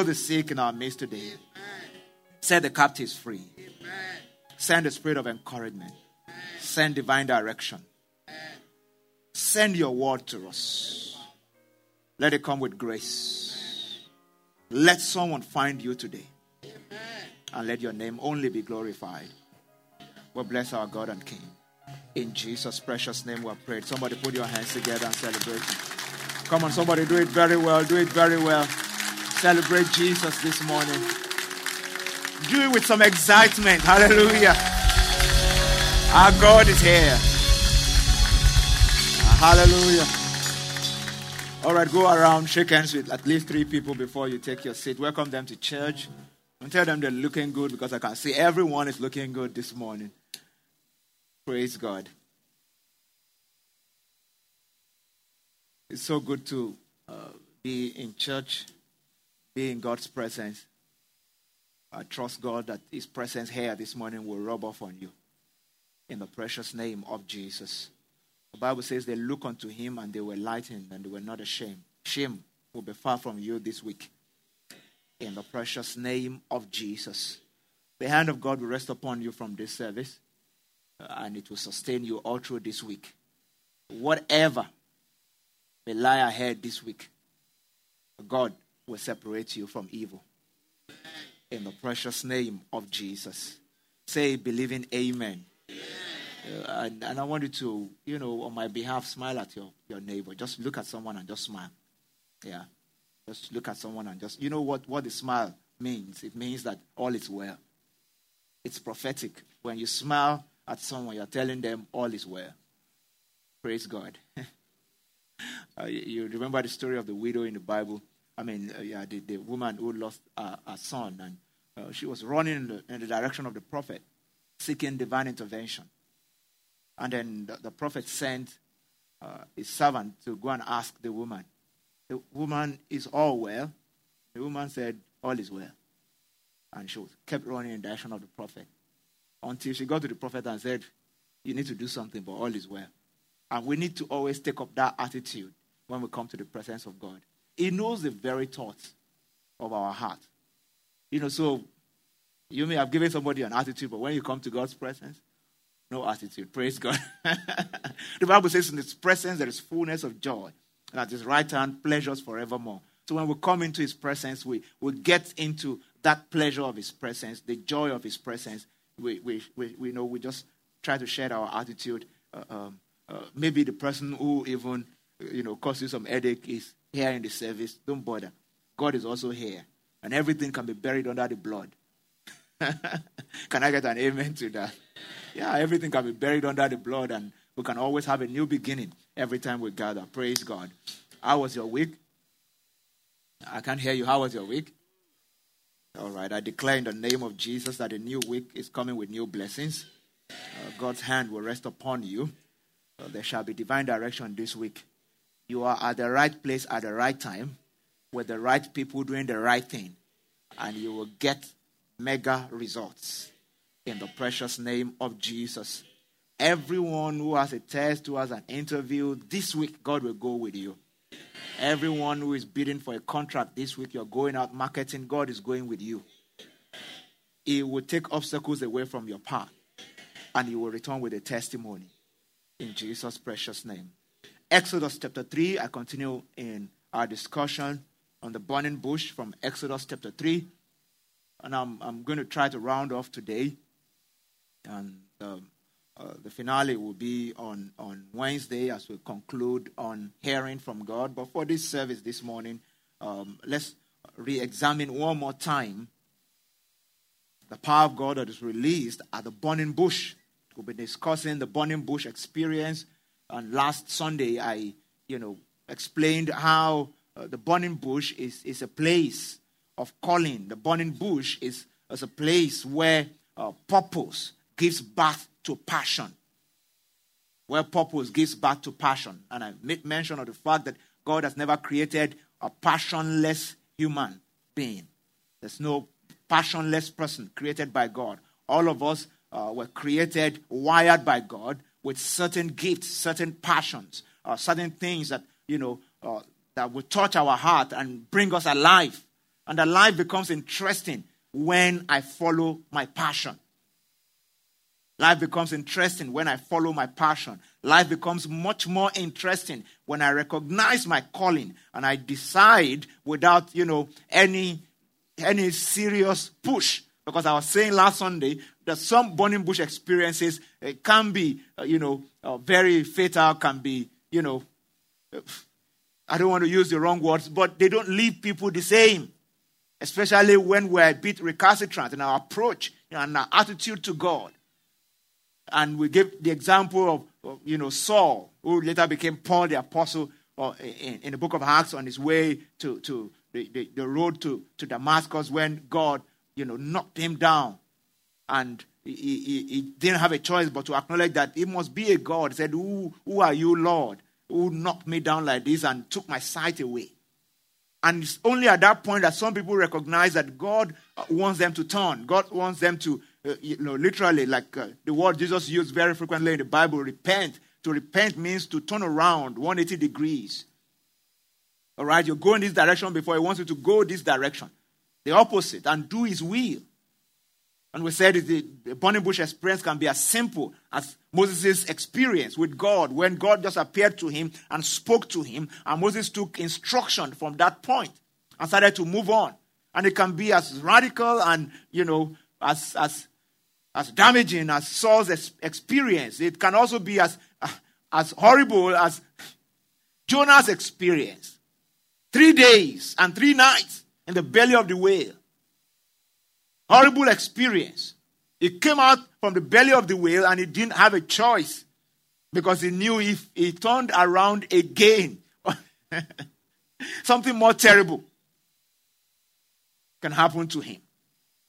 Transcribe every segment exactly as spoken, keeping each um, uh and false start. heal the sick in our midst today. Set the captives free. Send the spirit of encouragement. Send divine direction. Send your word to us. Let it come with grace. Let someone find you today. And let your name only be glorified. We bless our God and King. In Jesus' precious name we pray. Somebody put your hands together and celebrate. Come on, somebody do it very well. Do it very well. Celebrate Jesus this morning. Do it with some excitement. Hallelujah. Our God is here. Hallelujah. All right, go around, shake hands with at least three people before you take your seat. Welcome them to church. And tell them they're looking good, because I can see everyone is looking good this morning. Praise God. It's so good to uh, be in church, be in God's presence. I trust God that his presence here this morning will rub off on you. In the precious name of Jesus. The Bible says they look unto him and they were lightened and they were not ashamed. Shame will be far from you this week. In the precious name of Jesus. The hand of God will rest upon you from this service. And it will sustain you all through this week. Whatever may lie ahead this week, God will separate you from evil. In the precious name of Jesus. Say, believing amen. Uh, and, and I want you to, you know, on my behalf, smile at your, your neighbor. Just look at someone and just smile. Yeah. Just look at someone and just, you know what, what the smile means? It means that all is well. It's prophetic. When you smile at someone, you're telling them all is well. Praise God. uh, you, you remember the story of the widow in the Bible? I mean, uh, yeah, the, the woman who lost uh, her son, and uh, she was running in the, in the direction of the prophet, seeking divine intervention. And then the, the prophet sent uh, his servant to go and ask the woman. The woman, is all well? The woman said, all is well. And she kept running in the direction of the prophet until she got to the prophet and said, you need to do something, but all is well. And we need to always take up that attitude when we come to the presence of God. He knows the very thoughts of our heart. You know, so you may have given somebody an attitude, but when you come to God's presence, no attitude. Praise God. The Bible says in his presence there is fullness of joy, and at his right hand, pleasures forevermore. So when we come into his presence, we, we get into that pleasure of his presence, the joy of his presence. We we we, we know we just try to share our attitude. Uh, um, uh, maybe the person who even, you know, causes some headache is here in the service. Don't bother. God is also here, and everything can be buried under the blood. Can I get an amen to that? Yeah, everything can be buried under the blood, and we can always have a new beginning every time we gather. Praise God. How was your week? I can't hear you. How was your week? All right. I declare in the name of Jesus that a new week is coming with new blessings. Uh, God's hand will rest upon you. Uh, there shall be divine direction this week. You are at the right place at the right time with the right people doing the right thing, and you will get mega results. In the precious name of Jesus. Everyone who has a test, who has an interview, this week God will go with you. Everyone who is bidding for a contract this week, you're going out marketing, God is going with you. He will take obstacles away from your path, and you will return with a testimony. In Jesus' precious name. Exodus chapter three, I continue in our discussion on the burning bush from Exodus chapter three. And I'm, I'm going to try to round off today. And um, uh, the finale will be on, on Wednesday as we conclude on hearing from God. But for this service this morning, um, let's re-examine one more time the power of God that is released at the burning bush. We'll be discussing the burning bush experience. And last Sunday, I, you know, explained how uh, the burning bush is, is a place of calling. The burning bush is, is a place where uh, purpose gives birth to passion. Where purpose gives birth to passion. And I made mention of the fact that God has never created a passionless human being. There's no passionless person created by God. All of us uh, were created, wired by God with certain gifts, certain passions, uh, certain things that, you know, uh, that will touch our heart and bring us alive. And that life becomes interesting when I follow my passion. Life becomes interesting when I follow my passion. Life becomes much more interesting when I recognize my calling and I decide without, you know, any, any serious push. Because I was saying last Sunday that some burning bush experiences uh, can be, uh, you know, uh, very fatal, can be, you know, I don't want to use the wrong words, but they don't leave people the same. Especially when we're a bit recalcitrant in our approach and our attitude to God. And we give the example of, you know, Saul, who later became Paul the Apostle uh, in, in the book of Acts on his way to, to the, the, the road to, to Damascus when God, you know, knocked him down. And he, he, he didn't have a choice but to acknowledge that it must be a God. He said, who, who are you, Lord, who knocked me down like this and took my sight away? And it's only at that point that some people recognize that God wants them to turn. God wants them to, uh, you know, literally, like uh, the word Jesus used very frequently in the Bible, repent. To repent means to turn around one hundred eighty degrees. All right, you're going this direction before he wants you to go this direction. The opposite, and do his will. And we said the, the burning bush experience can be as simple as Moses' experience with God when God just appeared to him and spoke to him, and Moses took instruction from that point and started to move on. And it can be as radical and, you know, as as as damaging as Saul's experience. It can also be as as horrible as Jonah's experience. Three days and three nights in the belly of the whale. Horrible experience. He came out from the belly of the whale and he didn't have a choice because he knew if he turned around again, something more terrible can happen to him.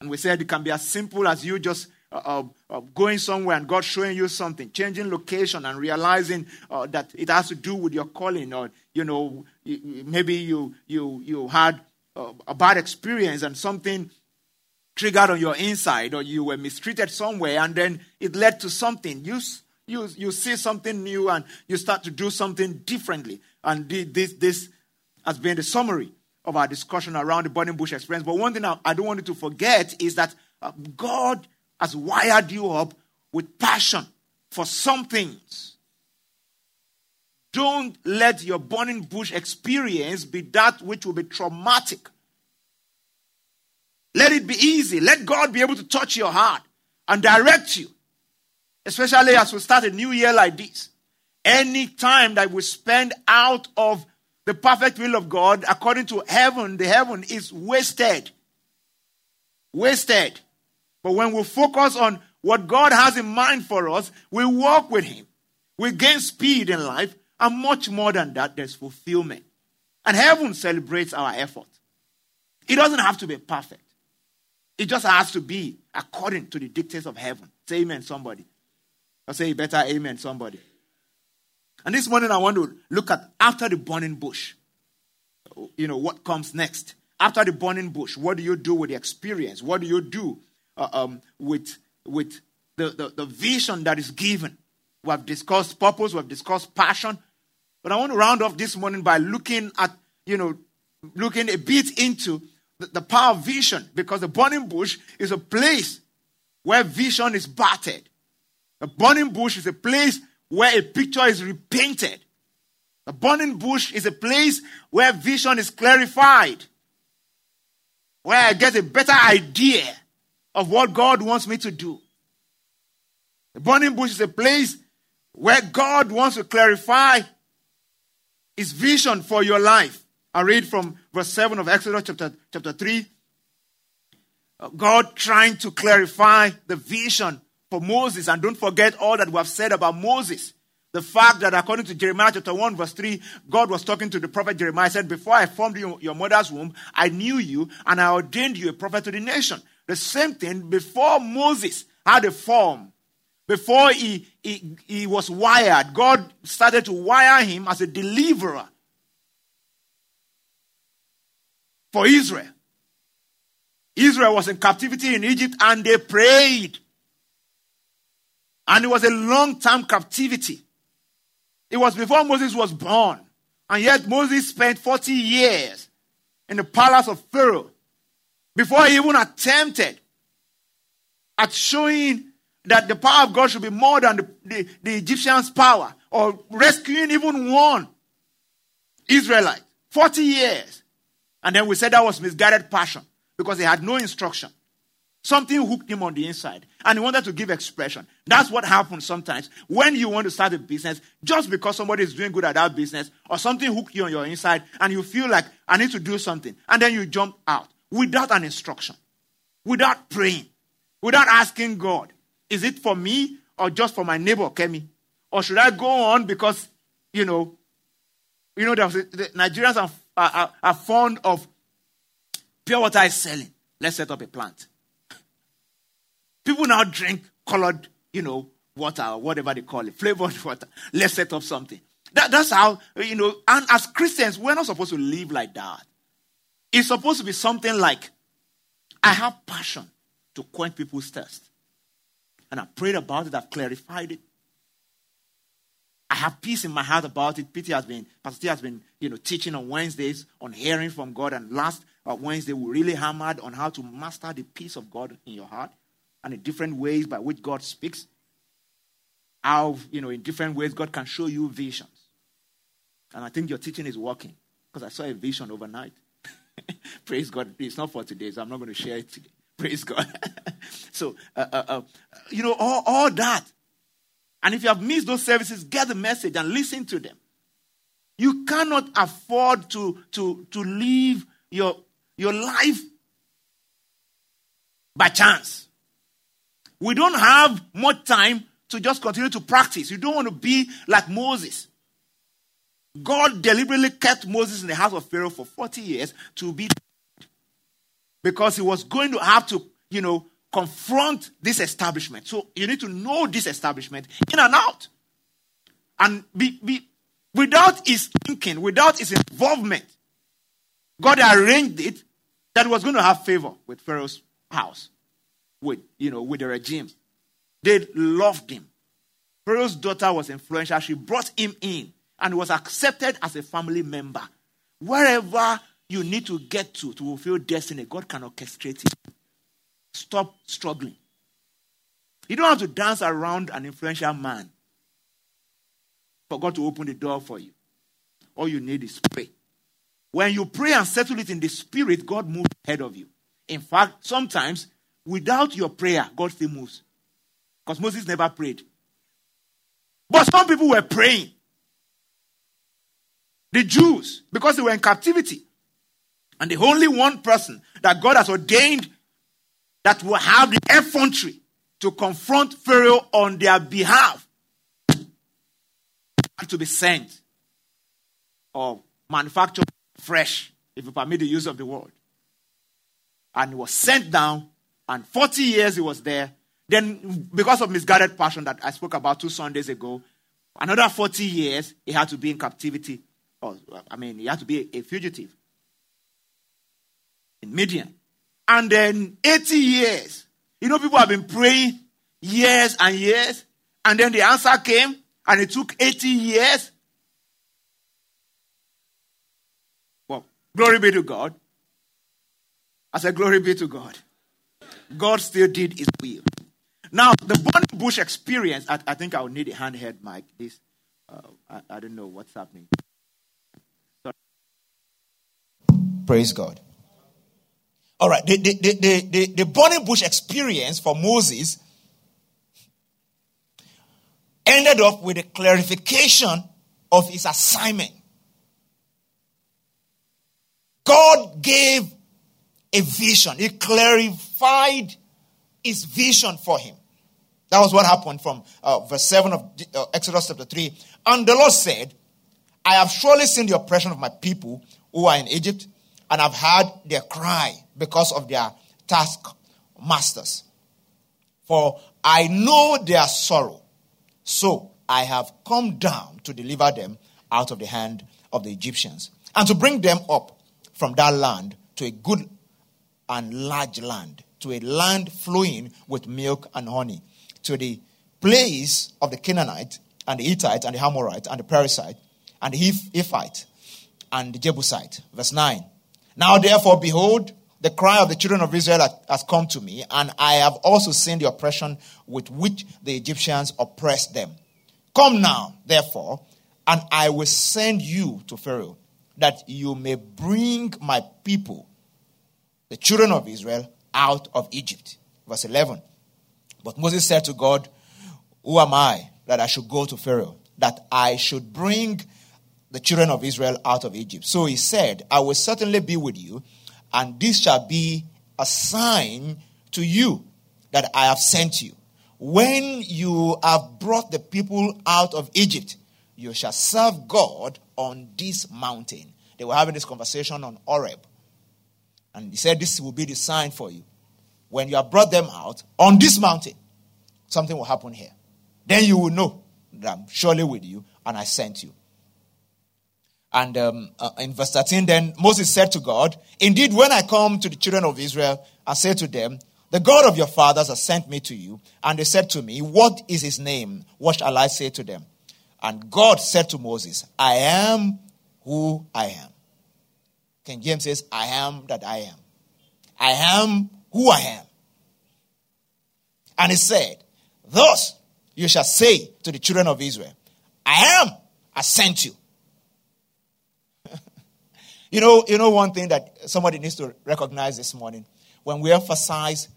And we said it can be as simple as you just uh, uh, going somewhere and God showing you something, changing location and realizing uh, that it has to do with your calling, or, you know, maybe you you you had uh, a bad experience and something triggered on your inside, or you were mistreated somewhere, and then it led to something. You you you see something new, and you start to do something differently. And this this has been the summary of our discussion around the burning bush experience. But one thing I, I don't want you to forget is that God has wired you up with passion for some things. Don't let your burning bush experience be that which will be traumatic. Let it be easy. Let God be able to touch your heart and direct you. Especially as we start a new year like this. Any time that we spend out of the perfect will of God, according to heaven, the heaven is wasted. Wasted. But when we focus on what God has in mind for us, we walk with him. We gain speed in life. And much more than that, there's fulfillment. And heaven celebrates our effort. It doesn't have to be perfect. It just has to be according to the dictates of heaven. Say amen, somebody. Or say better amen, somebody. And this morning I want to look at after the burning bush. You know, what comes next? After the burning bush, what do you do with the experience? What do you do uh, um, with, with the, the, the vision that is given? We have discussed purpose, we have discussed passion. But I want to round off this morning by looking at, you know, looking a bit into the power of vision, because the burning bush is a place where vision is battered. The burning bush is a place where a picture is repainted. The burning bush is a place where vision is clarified, where I get a better idea of what God wants me to do. The burning bush is a place where God wants to clarify his vision for your life. I read from verse seven of Exodus chapter, chapter three. God trying to clarify the vision for Moses. And don't forget all that we have said about Moses. The fact that according to Jeremiah chapter one verse three, God was talking to the prophet Jeremiah. He said, before I formed you, your mother's womb, I knew you and I ordained you a prophet to the nation. The same thing before Moses had a form. Before he, he, he was wired, God started to wire him as a deliverer for Israel. Israel was in captivity in Egypt and they prayed. And it was a long-term captivity. It was before Moses was born. And yet Moses spent forty years in the palace of Pharaoh before he even attempted at showing that the power of God should be more than the, the, the Egyptians' power, or rescuing even one Israelite. forty years. And then we said that was misguided passion because he had no instruction. Something hooked him on the inside and he wanted to give expression. That's what happens sometimes when you want to start a business, just because somebody is doing good at that business or something hooked you on your inside and you feel like, I need to do something. And then you jump out without an instruction, without praying, without asking God, is it for me or just for my neighbor, Kemi? Or should I go on because, you know, you know, the, the Nigerians are, are, are fond of pure water is selling. Let's set up a plant. People now drink colored, you know, water or whatever they call it, flavored water. Let's set up something. That, that's how, you know, and as Christians, we're not supposed to live like that. It's supposed to be something like, I have passion to quench people's thirst. And I prayed about it, I've clarified it. I have peace in my heart about it. P T has been, Pastor T has been, you know, teaching on Wednesdays on hearing from God. And last uh, Wednesday, we really hammered on how to master the peace of God in your heart and the different ways by which God speaks. How, you know, in different ways, God can show you visions. And I think your teaching is working because I saw a vision overnight. Praise God. It's not for today, so I'm not going to share it today. Praise God. so, uh, uh, uh, you know, all, all that. And if you have missed those services, get the message and listen to them. You cannot afford to, to, to live your, your life by chance. We don't have much time to just continue to practice. You don't want to be like Moses. God deliberately kept Moses in the house of Pharaoh for forty years to be, because he was going to have to, you know, confront this establishment. So you need to know this establishment in and out. And be, be, without his thinking, without his involvement, God arranged it that was going to have favor with Pharaoh's house, with, you know, with the regime. They loved him. Pharaoh's daughter was influential. She brought him in and was accepted as a family member. Wherever you need to get to, to fulfill destiny, God can orchestrate it. Stop struggling. You don't have to dance around an influential man for God to open the door for you. All you need is pray. When you pray and settle it in the spirit, God moves ahead of you. In fact, sometimes without your prayer, God still moves. Because Moses never prayed. But some people were praying. The Jews, because they were in captivity. And the only one person that God has ordained that will have the effrontery to confront Pharaoh on their behalf had to be sent or manufactured fresh, if you permit the use of the word. And he was sent down, and forty years he was there. Then, because of misguided passion that I spoke about two Sundays ago, another forty years he had to be in captivity. Or, I mean, he had to be a fugitive in Midian. And then eighty years. You know, people have been praying years and years. And then the answer came. And it took eighty years. Well, glory be to God. I said, glory be to God. God still did his will. Now, the burning bush experience. I, I think I will need a handheld mic. This, uh, I, I don't know what's happening. Sorry. Praise God. All right, the, the, the, the, the burning bush experience for Moses ended up with a clarification of his assignment. God gave a vision. He clarified his vision for him. That was what happened from uh, verse seven of uh, Exodus chapter three. And the Lord said, I have surely seen the oppression of my people who are in Egypt, and I've heard their cry because of their taskmasters. For I know their sorrow. So I have come down to deliver them out of the hand of the Egyptians, and to bring them up from that land to a good and large land, to a land flowing with milk and honey, to the place of the Canaanite and the Hittite and the Amorite and the Perizzite and the Hiv- Hiphite and the Jebusite. Verse nine. Now, therefore, behold, The cry of the children of Israel has come to me, and I have also seen the oppression with which the Egyptians oppressed them. Come now, therefore, and I will send you to Pharaoh, that you may bring my people, the children of Israel, out of Egypt. Verse eleven. But Moses said to God, who am I that I should go to Pharaoh, that I should bring the children of Israel out of Egypt? So he said, I will certainly be with you, and this shall be a sign to you that I have sent you. When you have brought the people out of Egypt, you shall serve God on this mountain. They were having this conversation on Horeb. And he said, this will be the sign for you. When you have brought them out on this mountain, something will happen here. Then you will know that I'm surely with you and I sent you. And um, uh, in verse thirteen, then Moses said to God, indeed, when I come to the children of Israel, I say to them, the God of your fathers has sent me to you. And they said to me, what is his name? What shall I say to them? And God said to Moses, I am who I am. King James says, I am that I am. I am who I am. And he said, thus you shall say to the children of Israel, I am, I sent you. You know, you know one thing that somebody needs to recognize this morning, when we emphasize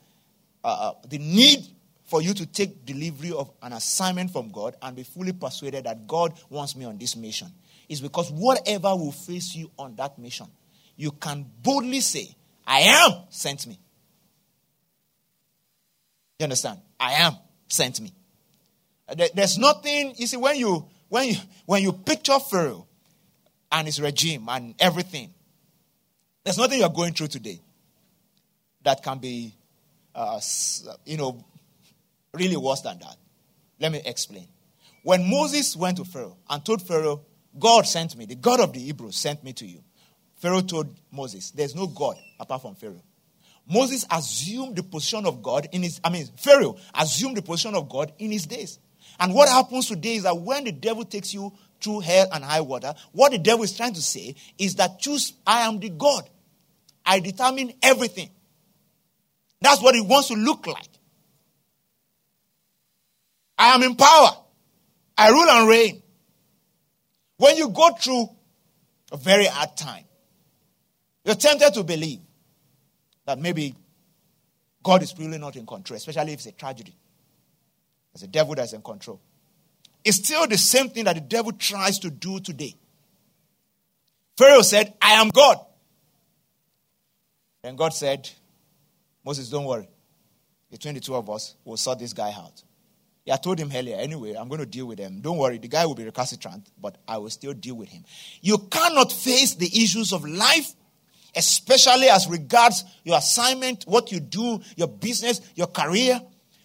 uh, the need for you to take delivery of an assignment from God and be fully persuaded that God wants me on this mission, is because whatever will face you on that mission, you can boldly say, I am sent me. You understand? I am sent me. There, there's nothing, you see, when you when you when you picture Pharaoh and his regime and everything, there's nothing you're going through today that can be, uh, you know, really worse than that. Let me explain. When Moses went to Pharaoh and told Pharaoh, God sent me, the God of the Hebrews sent me to you. Pharaoh told Moses, there's no God apart from Pharaoh. Moses assumed the position of God in his, I mean, Pharaoh assumed the position of God in his days. And what happens today is that when the devil takes you through hell and high water, what the devil is trying to say is that choose, I am the God. I determine everything. That's what it wants to look like. I am in power. I rule and reign. When you go through a very hard time, you're tempted to believe that maybe God is really not in control, especially if it's a tragedy. It's the devil that's in control. It's still the same thing that the devil tries to do today. Pharaoh said, I am God. Then God said, Moses, don't worry. Between the two of us, we'll sort this guy out. Yeah, I told him earlier, anyway, I'm going to deal with him. Don't worry, the guy will be recalcitrant, but I will still deal with him. You cannot face the issues of life, especially as regards your assignment, what you do, your business, your career,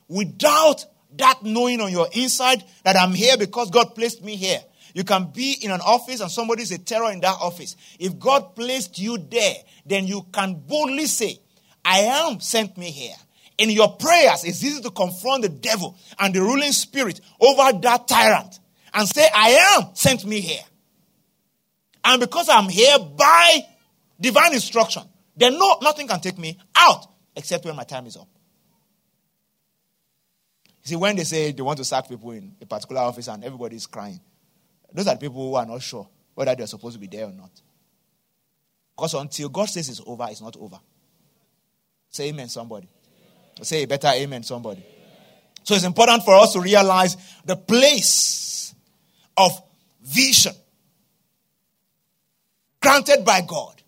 without that knowing on your inside that I'm here because God placed me here. You can be in an office and somebody's a terror in that office. If God placed you there, then you can boldly say, I am sent me here. In your prayers, it's easy to confront the devil and the ruling spirit over that tyrant and say, I am sent me here. And because I'm here by divine instruction, then no, nothing can take me out except when my time is up. See, when they say they want to sack people in a particular office and everybody is crying, those are the people who are not sure whether they're supposed to be there or not. Because until God says it's over, it's not over. Say amen, somebody. Amen. Say a better amen, somebody. Amen. So it's important for us to realize the place of vision granted by God.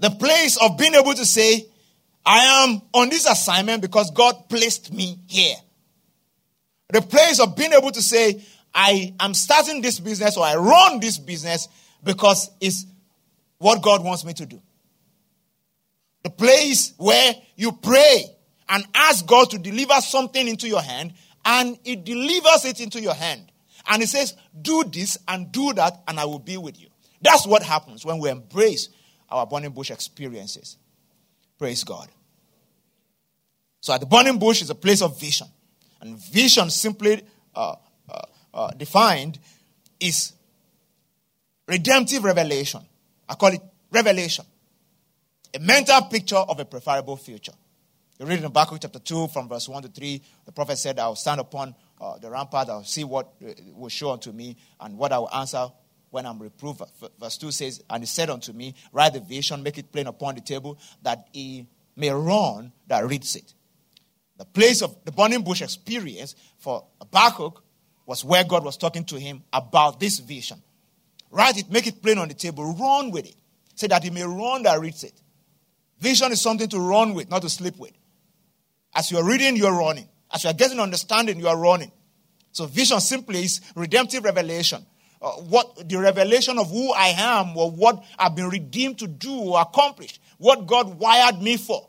The place of being able to say, I am on this assignment because God placed me here. The place of being able to say, I am starting this business or I run this business because it's what God wants me to do. The place where you pray and ask God to deliver something into your hand and he delivers it into your hand. And he says, do this and do that and I will be with you. That's what happens when we embrace our burning bush experiences. Praise God. So at the burning bush is a place of vision. And vision simply uh, uh, uh, defined is redemptive revelation. I call it revelation. a mental picture of a preferable future. You read in Habakkuk chapter two from verse one to three, the prophet said, I will stand upon uh, the rampart, I will see what uh, will show unto me, and what I will answer when I'm reproved. Verse two says, and he said unto me, write the vision, make it plain upon the table, that he may run that reads it. The place of the burning bush experience for Habakkuk was where God was talking to him about this vision. Write it, make it plain on the table, run with it, so that he may run that reads it. Vision is something to run with, not to sleep with. As you are reading, you are running. As you are getting understanding, you are running. So vision simply is redemptive revelation. Uh, what the revelation of who I am, or what I've been redeemed to do or accomplish, what God wired me for.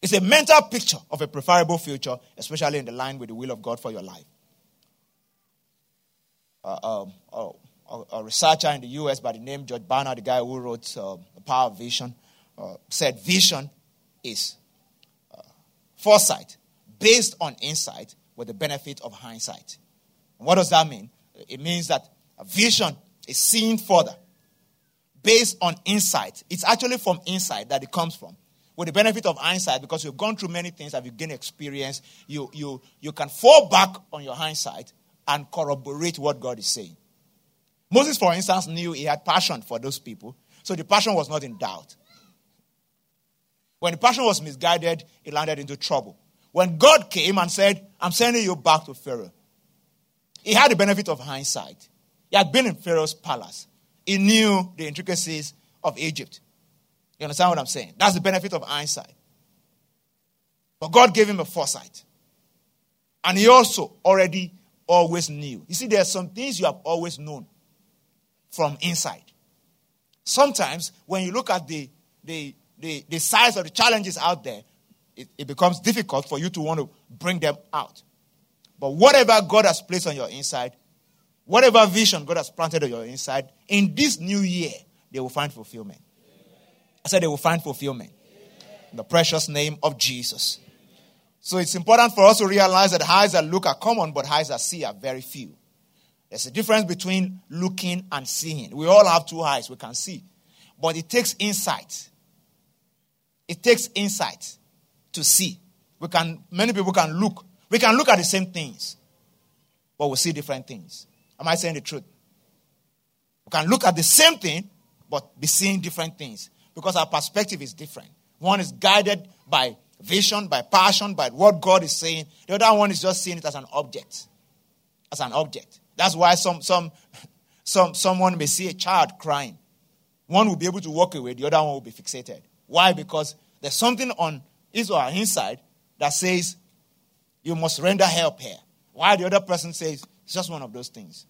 It's a mental picture of a preferable future, especially in the line with the will of God for your life. Uh, um, a, a researcher in the U S by the name George Barna, the guy who wrote uh, The Power of Vision, uh, said vision is uh, foresight based on insight with the benefit of hindsight. And what does that mean? It means that a vision is seen further based on insight. It's actually from insight that it comes from. With the benefit of hindsight, because you've gone through many things, have you gained experience, you, you, you can fall back on your hindsight and corroborate what God is saying. Moses, for instance, knew he had passion for those people, so the passion was not in doubt. When the passion was misguided, it landed into trouble. When God came and said, I'm sending you back to Pharaoh, he had the benefit of hindsight. He had been in Pharaoh's palace. He knew the intricacies of Egypt. You understand what I'm saying? That's the benefit of hindsight. But God gave him a foresight. And he also already always knew. You see, there are some things you have always known from inside. Sometimes when you look at the, the, the, the size of the challenges out there, it, it becomes difficult for you to want to bring them out. But whatever God has placed on your inside, whatever vision God has planted on your inside, in this new year, they will find fulfillment. I said they will find fulfillment. In the precious name of Jesus. So it's important for us to realize that eyes that look are common, but eyes that see are very few. There's a difference between looking and seeing. We all have two eyes, we can see. But it takes insight. It takes insight to see. We can. Many people can look. We can look at the same things, but we'll see different things. Am I saying the truth? We can look at the same thing, but be seeing different things because our perspective is different. One is guided by vision, by passion, by what God is saying. The other one is just seeing it as an object. As an object. That's why some, some, some, someone may see a child crying. One will be able to walk away. The other one will be fixated. Why? Because there's something on his or her inside that says, you must render help here. While the other person says, it's just one of those things.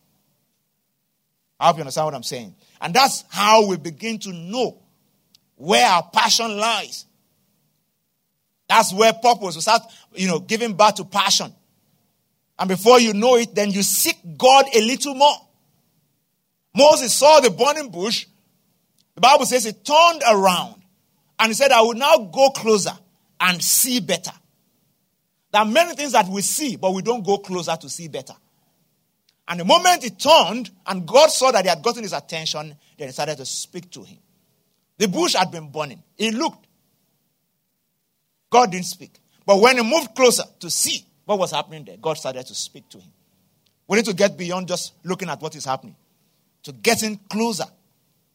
I hope you understand what I'm saying. And that's how we begin to know where our passion lies. That's where purpose will start, you know, giving birth to passion. And before you know it, then you seek God a little more. Moses saw the burning bush. The Bible says he turned around and he said, I will now go closer and see better. There are many things that we see, but we don't go closer to see better. And the moment he turned and God saw that he had gotten his attention, then he started to speak to him. The bush had been burning. He looked. God didn't speak. But when he moved closer to see what was happening there, God started to speak to him. We need to get beyond just looking at what is happening, to getting closer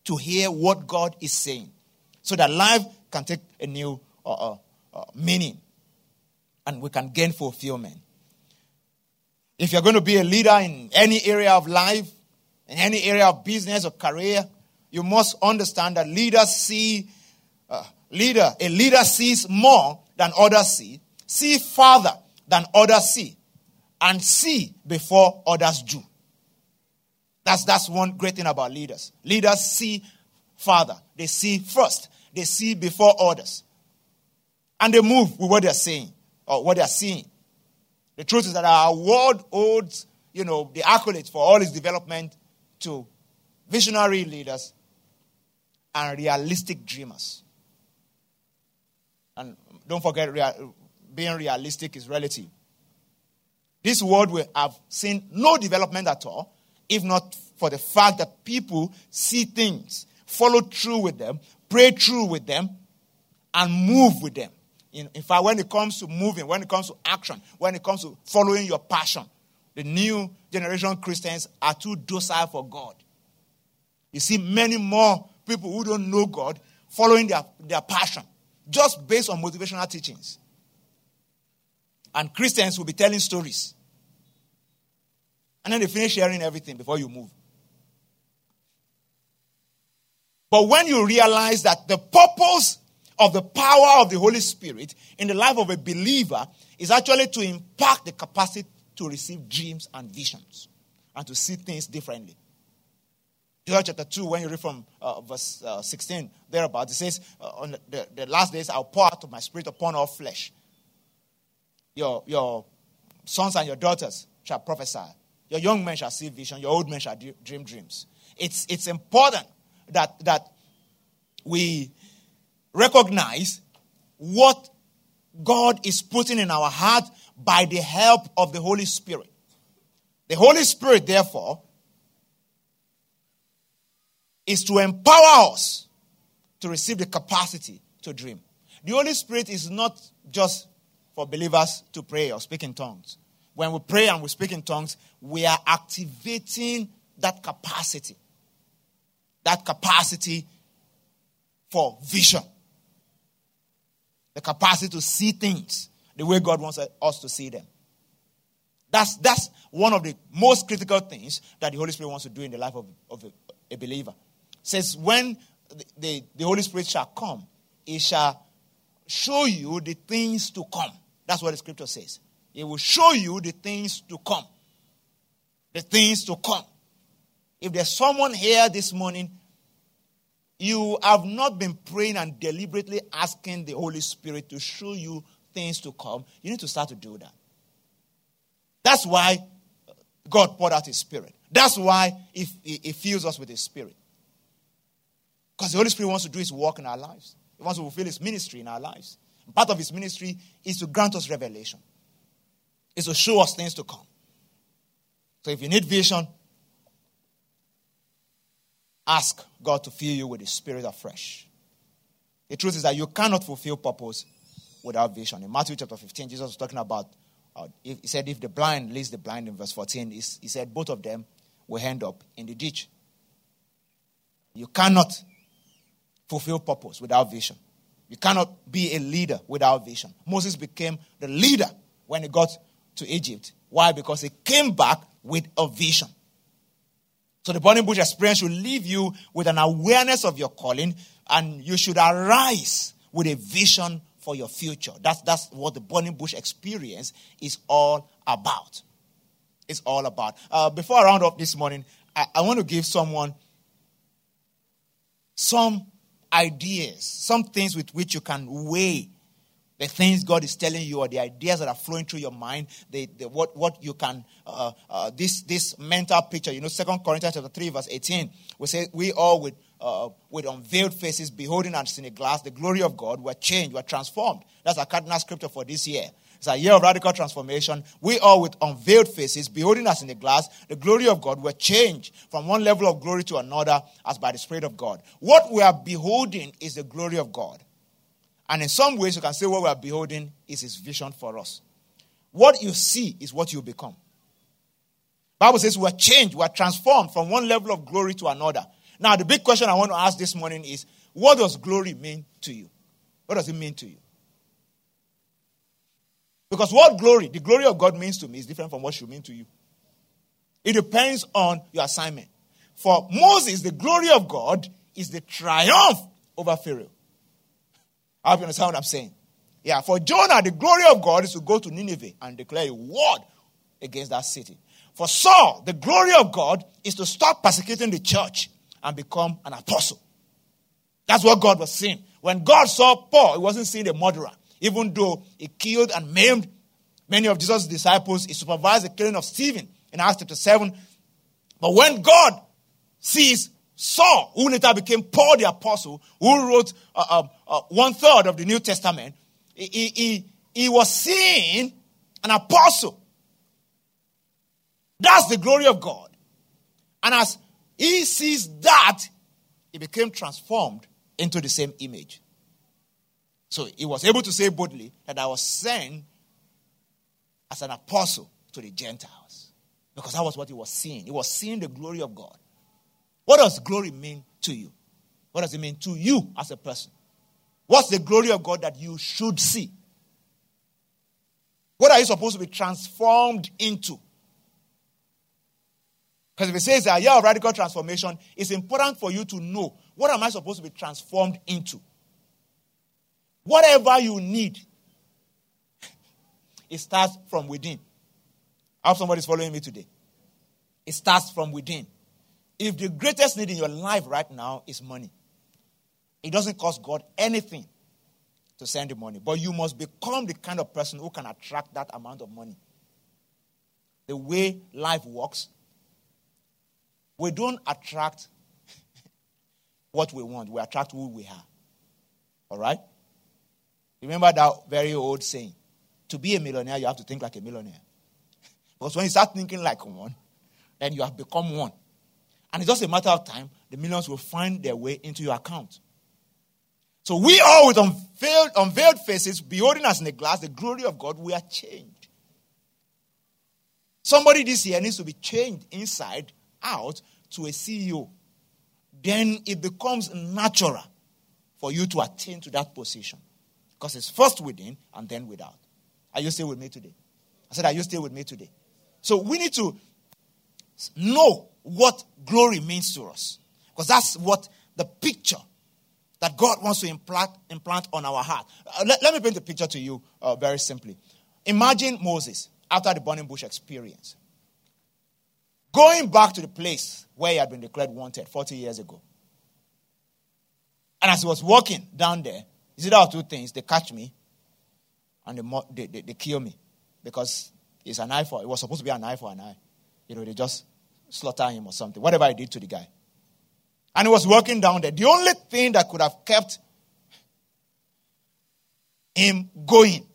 to hear what God is saying, so that life can take a new uh, uh, uh, meaning. And we can gain fulfillment. If you're going to be a leader in any area of life, in any area of business or career, you must understand that leaders see, uh, leader, a leader sees more than others see, see farther than others see, and see before others do. That's, that's one great thing about leaders. Leaders see farther. They see first. They see before others. And they move with what they're saying. Or what they are seeing. The truth is that our world owes, you know, the accolades for all its development to visionary leaders and realistic dreamers. And don't forget, real, being realistic is relative. This world will have seen no development at all, if not for the fact that people see things, follow through with them, pray through with them and move with them. In, in fact, when it comes to moving, when it comes to action, when it comes to following your passion, the new generation Christians are too docile for God. You see many more people who don't know God following their, their passion just based on motivational teachings. And Christians will be telling stories. And then they finish sharing everything before you move. But when you realize that the purpose of the power of the Holy Spirit in the life of a believer is actually to impact the capacity to receive dreams and visions and to see things differently. Joel chapter two, when you read from uh, verse uh, sixteen, thereabouts, it says, uh, on the, the last days I'll pour out of my spirit upon all flesh. Your, your sons and your daughters shall prophesy. Your young men shall see vision. Your old men shall dream dreams. It's, it's important that, that we recognize what God is putting in our heart by the help of the Holy Spirit. The Holy Spirit, therefore, is to empower us to receive the capacity to dream. The Holy Spirit is not just for believers to pray or speak in tongues. When we pray and we speak in tongues, we are activating that capacity. That capacity for vision. The capacity to see things the way God wants us to see them. That's, that's one of the most critical things that the Holy Spirit wants to do in the life of, of a, a believer. It says, when the, the, the Holy Spirit shall come, it shall show you the things to come. That's what the scripture says. It will show you the things to come. The things to come. If there's someone here this morning, you have not been praying and deliberately asking the Holy Spirit to show you things to come, you need to start to do that. That's why God poured out His Spirit. That's why He, he, he fills us with His Spirit. Because the Holy Spirit wants to do His work in our lives. He wants to fulfill His ministry in our lives. And part of His ministry is to grant us revelation. It's to show us things to come. So if you need vision, ask God to fill you with His Spirit afresh. The truth is that you cannot fulfill purpose without vision. In Matthew chapter fifteen, Jesus was talking about, uh, he said, if the blind leads the blind in verse fourteen, he, he said, both of them will end up in the ditch. You cannot fulfill purpose without vision. You cannot be a leader without vision. Moses became the leader when he got to Egypt. Why? Because he came back with a vision. So the burning bush experience should leave you with an awareness of your calling, and you should arise with a vision for your future. That's, that's what the burning bush experience is all about. It's all about. Uh, before I round up this morning, I, I want to give someone some ideas, some things with which you can weigh the things God is telling you, or the ideas that are flowing through your mind, the, the, what, what you can, uh, uh, this this mental picture. You know, Second Corinthians chapter three, verse eighteen, we say, we all with uh, with unveiled faces, beholding as in a glass the glory of God, were changed, were transformed. That's our cardinal scripture for this year. It's a year of radical transformation. We all with unveiled faces, beholding as in a glass the glory of God, were changed from one level of glory to another as by the Spirit of God. What we are beholding is the glory of God. And in some ways, you can say what we are beholding is His vision for us. What you see is what you become. The Bible says we are changed, we are transformed from one level of glory to another. Now, the big question I want to ask this morning is, what does glory mean to you? What does it mean to you? Because what glory, the glory of God means to me is different from what should mean to you. It depends on your assignment. For Moses, the glory of God is the triumph over Pharaoh. I hope you understand what I'm saying. Yeah, for Jonah, the glory of God is to go to Nineveh and declare a word against that city. For Saul, the glory of God is to stop persecuting the church and become an apostle. That's what God was seeing. When God saw Paul, He wasn't seeing a murderer. Even though he killed and maimed many of Jesus' disciples, He supervised the killing of Stephen in Acts chapter seven. But when God sees Saul, who later became Paul the Apostle, who wrote uh, uh, uh, one third of the New Testament, he, he, he was seeing an apostle. That's the glory of God. And as he sees that, he became transformed into the same image. So he was able to say boldly that I was sent as an apostle to the Gentiles. Because that was what he was seeing. He was seeing the glory of God. What does glory mean to you? What does it mean to you as a person? What's the glory of God that you should see? What are you supposed to be transformed into? Because if it says a year of radical transformation, it's important for you to know, what am I supposed to be transformed into? Whatever you need, it starts from within. I hope somebody's following me today. It starts from within. If the greatest need in your life right now is money, it doesn't cost God anything to send you money. But you must become the kind of person who can attract that amount of money. The way life works, we don't attract what we want. We attract who we are. All right? Remember that very old saying, to be a millionaire, you have to think like a millionaire. Because when you start thinking like one, then you have become one. And it's just a matter of time, the millions will find their way into your account. So we all with unveiled, unveiled faces, beholding us in a glass, the glory of God, we are changed. Somebody this year needs to be changed inside out to a C E O. Then it becomes natural for you to attain to that position. Because it's first within and then without. Are you still with me today? I said, are you still with me today? So we need to know what glory means to us. Because that's what the picture that God wants to implant, implant on our heart. Uh, let, let me paint the picture to you uh, very simply. Imagine Moses after the burning bush experience. Going back to the place where he had been declared wanted forty years ago. And as he was walking down there, he said, there are two things. They catch me and they, they, they kill me. Because it's an eye for, it was supposed to be an eye for an eye. You know, they just slaughter him or something. Whatever he did to the guy. And he was walking down there. The only thing that could have kept him going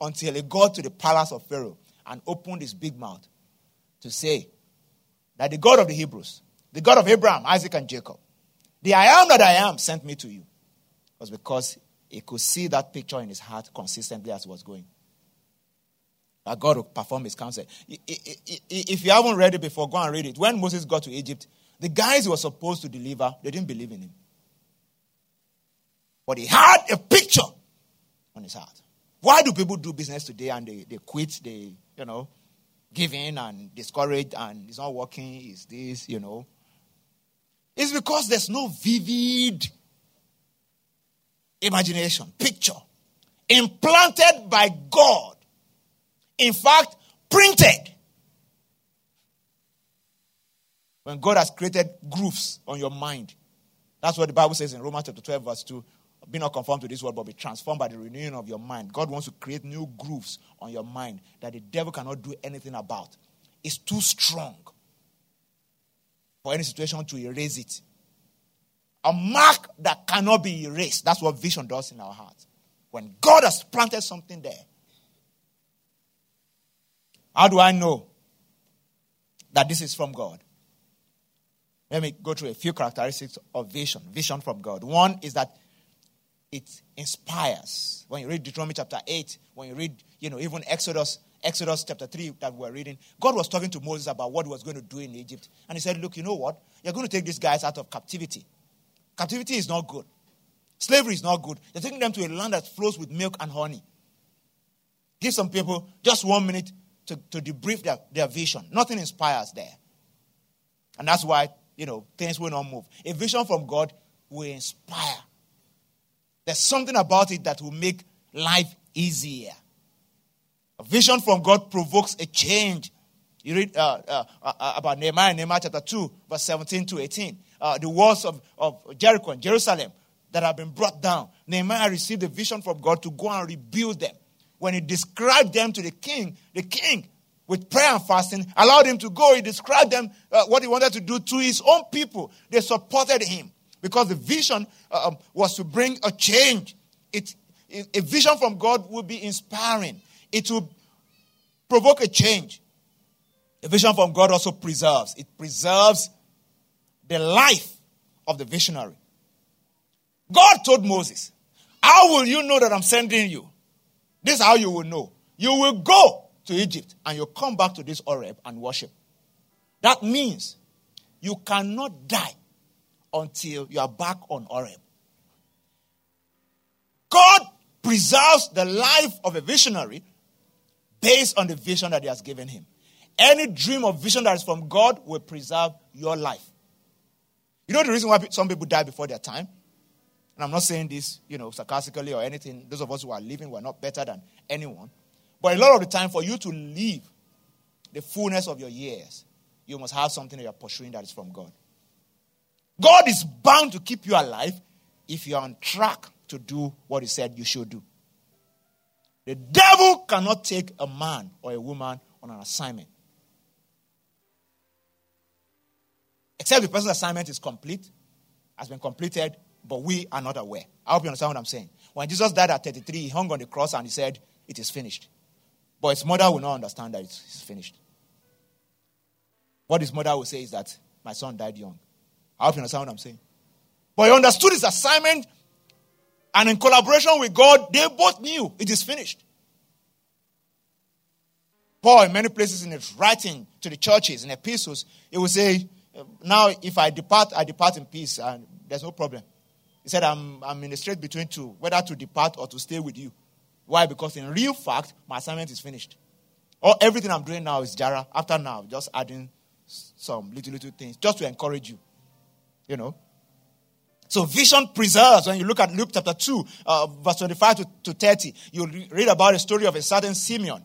until he got to the palace of Pharaoh and opened his big mouth to say that the God of the Hebrews, the God of Abraham, Isaac, and Jacob, the I am that I am sent me to you, was because he could see that picture in his heart consistently as he was going. That God will perform his counsel. If you haven't read it before, go and read it. When Moses got to Egypt, the guys he was supposed to deliver, they didn't believe in him. But he had a picture on his heart. Why do people do business today and they, they quit, they, you know, give in and discouraged and it's not working, it's this, you know. It's because there's no vivid imagination, picture, implanted by God. In fact, printed. When God has created grooves on your mind. That's what the Bible says in Romans chapter twelve, verse two. Be not conformed to this world, but be transformed by the renewing of your mind. God wants to create new grooves on your mind that the devil cannot do anything about. It's too strong for any situation to erase it. A mark that cannot be erased. That's what vision does in our heart. When God has planted something there. How do I know that this is from God? Let me go through a few characteristics of vision. Vision from God. One is that it inspires. When you read Deuteronomy chapter eight, when you read, you know, even Exodus, Exodus chapter three that we're reading, God was talking to Moses about what he was going to do in Egypt. And he said, look, you know what? You're going to take these guys out of captivity. Captivity is not good. Slavery is not good. You're taking them to a land that flows with milk and honey. Give some people just one minute to, to debrief their, their vision. Nothing inspires there. And that's why, you know, things will not move. A vision from God will inspire. There's something about it that will make life easier. A vision from God provokes a change. You read uh, uh, uh, about Nehemiah, Nehemiah chapter two, verse seventeen to eighteen. Uh, the walls of, of Jericho and Jerusalem that have been brought down. Nehemiah received a vision from God to go and rebuild them. When he described them to the king, the king, with prayer and fasting, allowed him to go. He described them, uh, what he wanted to do to his own people. They supported him because the vision um, was to bring a change. It, it, a vision from God will be inspiring. It will provoke a change. A vision from God also preserves. It preserves the life of the visionary. God told Moses, how will you know that I'm sending you? This is how you will know. You will go to Egypt and you'll come back to this Horeb and worship. That means you cannot die until you are back on Horeb. God preserves the life of a visionary based on the vision that he has given him. Any dream or vision that is from God will preserve your life. You know the reason why some people die before their time? And I'm not saying this, you know, sarcastically or anything. Those of us who are living, we're not better than anyone. But a lot of the time, for you to live the fullness of your years, you must have something that you're pursuing that is from God. God is bound to keep you alive if you're on track to do what he said you should do. The devil cannot take a man or a woman on an assignment. Except the person's assignment is complete, has been completed, but we are not aware. I hope you understand what I'm saying. When Jesus died at thirty-three, he hung on the cross and he said, it is finished. But his mother will not understand that it's finished. What his mother will say is that, my son died young. I hope you understand what I'm saying. But he understood his assignment, and in collaboration with God, they both knew it is finished. Paul, in many places in his writing to the churches, in epistles, he will say, now if I depart, I depart in peace, and there's no problem. He said, I'm, I'm in a strait between two, whether to depart or to stay with you. Why? Because in real fact, my assignment is finished. All everything I'm doing now is Jara. After now, just adding some little, little things, just to encourage you, you know. So vision preserves. When you look at Luke chapter two, uh, verse twenty-five to, to thirty, you read about the story of a certain Simeon,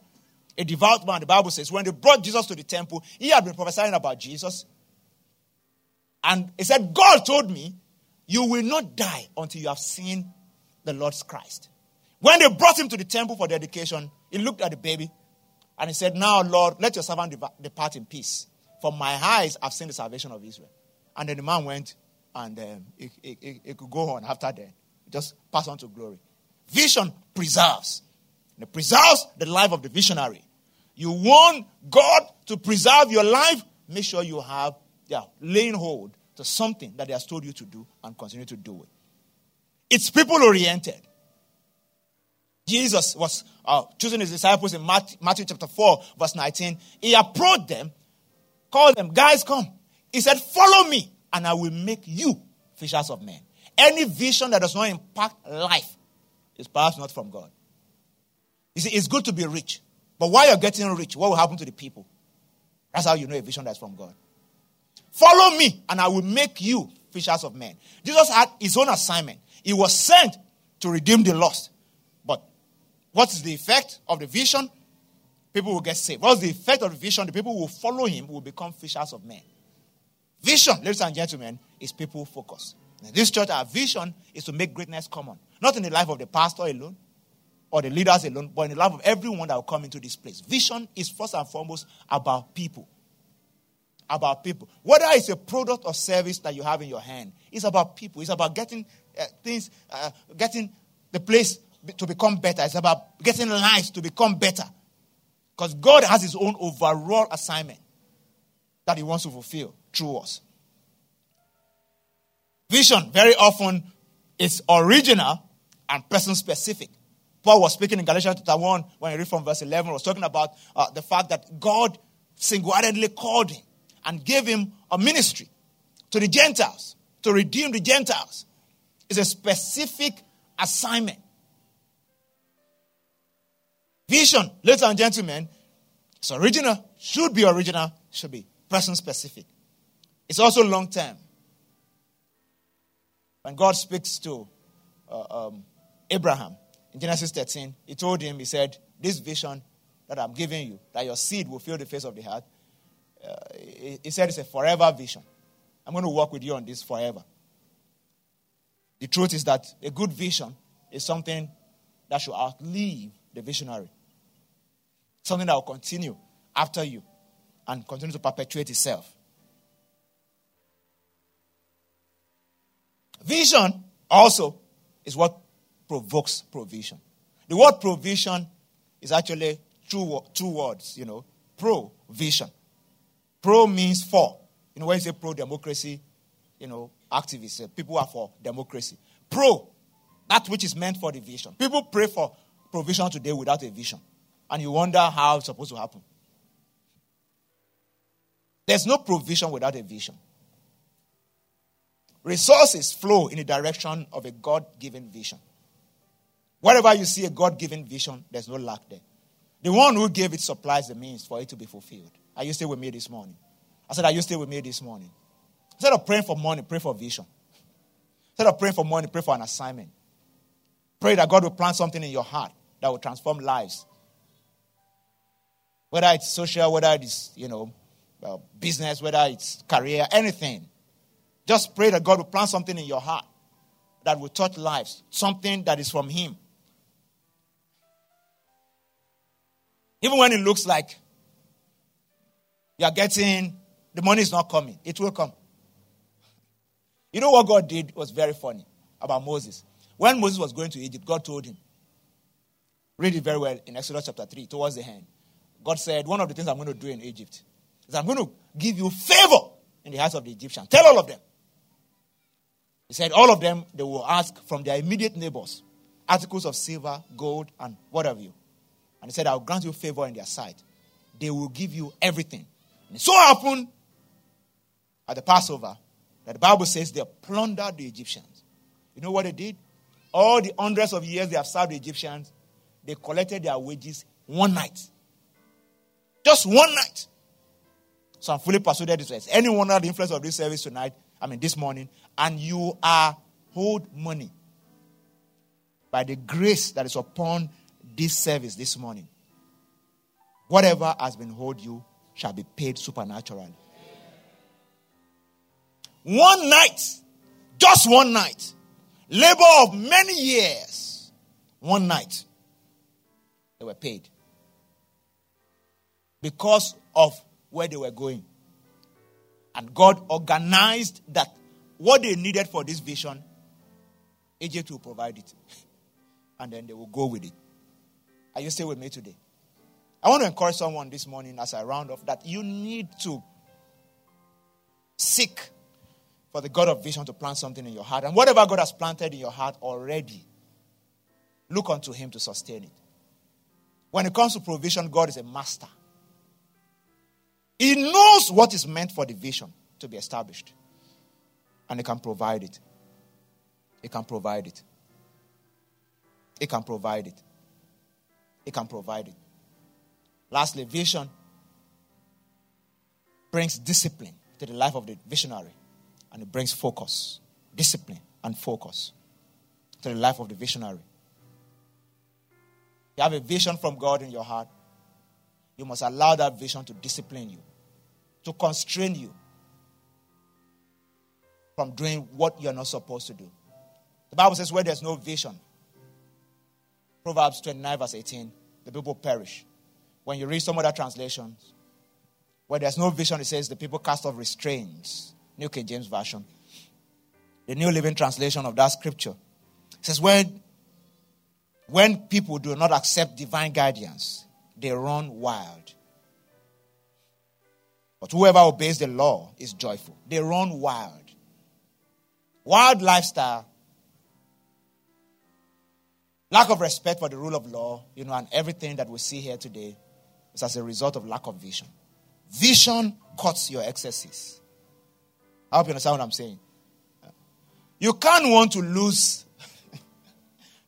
a devout man. The Bible says, when they brought Jesus to the temple, he had been prophesying about Jesus. And he said, God told me, you will not die until you have seen the Lord's Christ. When they brought him to the temple for dedication, he looked at the baby and he said, now, Lord, let your servant depart in peace. For my eyes have seen the salvation of Israel. And then the man went and um, it, it, it could go on after that. Just pass on to glory. Vision preserves. And it preserves the life of the visionary. You want God to preserve your life, make sure you have yeah, laying hold to something that he has told you to do and continue to do it. It's people-oriented. Jesus was uh, choosing his disciples in Matthew, Matthew chapter four, verse nineteen. He approached them, called them, guys, come. He said, follow me, and I will make you fishers of men. Any vision that does not impact life is perhaps not from God. You see, it's good to be rich, but while you're getting rich, what will happen to the people? That's how you know a vision that's from God. Follow me, and I will make you fishers of men. Jesus had his own assignment. He was sent to redeem the lost. But what's the effect of the vision? People will get saved. What's the effect of the vision? The people who will follow him will become fishers of men. Vision, ladies and gentlemen, is people focused. In this church, our vision is to make greatness common. Not in the life of the pastor alone or the leaders alone, but in the life of everyone that will come into this place. Vision is first and foremost about people. About people. Whether it's a product or service that you have in your hand, it's about people. It's about getting uh, things, uh, getting the place to become better. It's about getting lives to become better. Because God has his own overall assignment that he wants to fulfill through us. Vision, very often, is original and person-specific. Paul was speaking in Galatians chapter one, when he read from verse eleven, was talking about uh, the fact that God single-handedly called him and gave him a ministry to the Gentiles, to redeem the Gentiles. It's a specific assignment. Vision, ladies and gentlemen, it's original, should be original, should be person-specific. It's also long-term. When God speaks to uh, um, Abraham in Genesis thirteen, he told him, he said, this vision that I'm giving you, that your seed will fill the face of the earth, Uh, he, he said it's a forever vision. I'm going to work with you on this forever. The truth is that a good vision is something that should outlive the visionary. Something that will continue after you and continue to perpetuate itself. Vision also is what provokes provision. The word provision is actually two, two words, you know, pro-vision. Pro means for. You know, when you say pro-democracy, you know, activists, people are for democracy. Pro, that which is meant for the vision. People pray for provision today without a vision. And you wonder how it's supposed to happen. There's no provision without a vision. Resources flow in the direction of a God-given vision. Wherever you see a God-given vision, there's no lack there. The one who gave it supplies the means for it to be fulfilled. Are you still with me this morning? I said, are you still with me this morning? Instead of praying for money, pray for vision. Instead of praying for money, pray for an assignment. Pray that God will plant something in your heart that will transform lives. Whether it's social, whether it's, you know, uh, business, whether it's career, anything. Just pray that God will plant something in your heart that will touch lives. Something that is from Him. Even when it looks like you are getting, the money is not coming. It will come. You know what God did was very funny about Moses. When Moses was going to Egypt, God told him. Read it very well in Exodus chapter three, towards the end. God said, one of the things I'm going to do in Egypt is I'm going to give you favor in the eyes of the Egyptians. Tell all of them. He said, all of them, they will ask from their immediate neighbors, articles of silver, gold, and what have you. And he said, I'll grant you favor in their sight. They will give you everything. And it so happened at the Passover that the Bible says they plundered the Egyptians. You know what they did? All the hundreds of years they have served the Egyptians, they collected their wages one night. Just one night. So I'm fully persuaded this is anyone under the influence of this service tonight, I mean this morning, and you are owed money by the grace that is upon this service this morning. Whatever has been owed you shall be paid supernaturally. One night, just one night, labor of many years, one night, they were paid. Because of where they were going. And God organized that what they needed for this vision, Egypt will provide it. And then they will go with it. Are you still with me today? I want to encourage someone this morning as I round off that you need to seek for the God of vision to plant something in your heart. And whatever God has planted in your heart already, look unto Him to sustain it. When it comes to provision, God is a master. He knows what is meant for the vision to be established. And He can provide it. He can provide it. He can provide it. He can provide it. Lastly, vision brings discipline to the life of the visionary. And it brings focus, discipline, and focus to the life of the visionary. You have a vision from God in your heart. You must allow that vision to discipline you, to constrain you from doing what you're not supposed to do. The Bible says where there's no vision, Proverbs twenty-nine verse eighteen, the people perish. When you read some other translations, where there's no vision, it says the people cast off restraints. New King James Version. The New Living Translation of that scripture. It says when, when people do not accept divine guidance, they run wild. But whoever obeys the law is joyful. They run wild. Wild lifestyle, lack of respect for the rule of law, you know, and everything that we see here today is as a result of lack of vision. Vision cuts your excesses. I hope you understand what I'm saying. You can't want to lose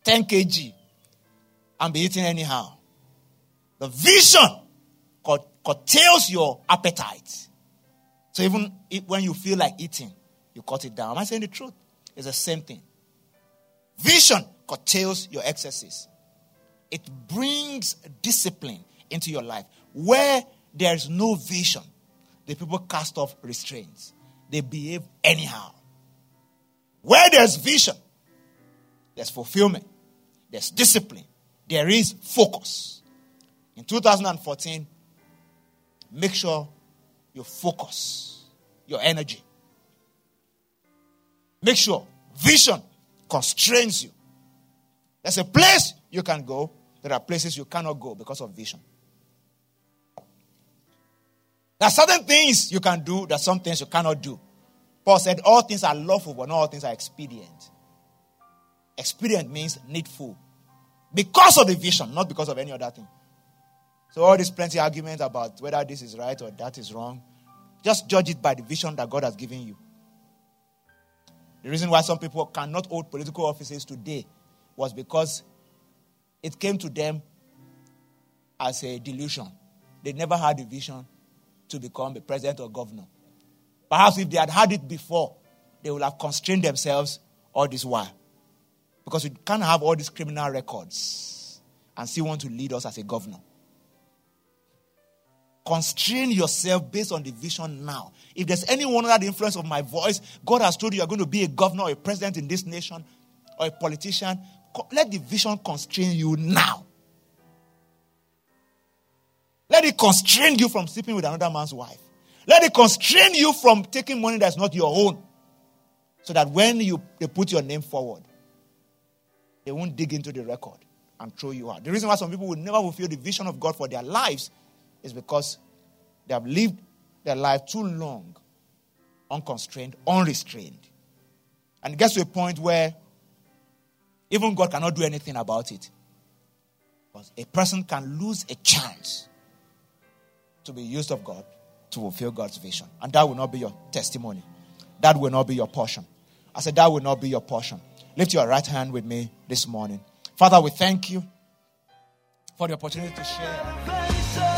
ten kilograms and be eating anyhow. The vision curtails your appetite. So even when you feel like eating, you cut it down. Am I saying the truth? It's the same thing. Vision curtails your excesses. It brings discipline into your life. Where there is no vision, the people cast off restraints. They behave anyhow. Where there's vision, there's fulfillment, there's discipline, there is focus. In two thousand fourteen, make sure you focus your energy. Make sure vision constrains you. There's a place you can go. There are places you cannot go because of vision. There are certain things you can do. There are some things you cannot do. Paul said, all things are lawful, but not all things are expedient. Expedient means needful. Because of the vision, not because of any other thing. So all these plenty arguments about whether this is right or that is wrong, just judge it by the vision that God has given you. The reason why some people cannot hold political offices today was because it came to them as a delusion. They never had a vision to become a president or governor. Perhaps if they had had it before, they would have constrained themselves all this while. Because we can't have all these criminal records and still want to lead us as a governor. Constrain yourself based on the vision now. If there's anyone under the influence of my voice, God has told you you're going to be a governor or a president in this nation or a politician, let the vision constrain you now. Let it constrain you from sleeping with another man's wife. Let it constrain you from taking money that's not your own. So that when you they put your name forward, they won't dig into the record and throw you out. The reason why some people will never fulfill the vision of God for their lives is because they have lived their life too long, unconstrained, unrestrained. And it gets to a point where even God cannot do anything about it. Because a person can lose a chance to be used of God to fulfill God's vision. And that will not be your testimony. That will not be your portion. I said, that will not be your portion. Lift your right hand with me this morning. Father, we thank you for the opportunity to share.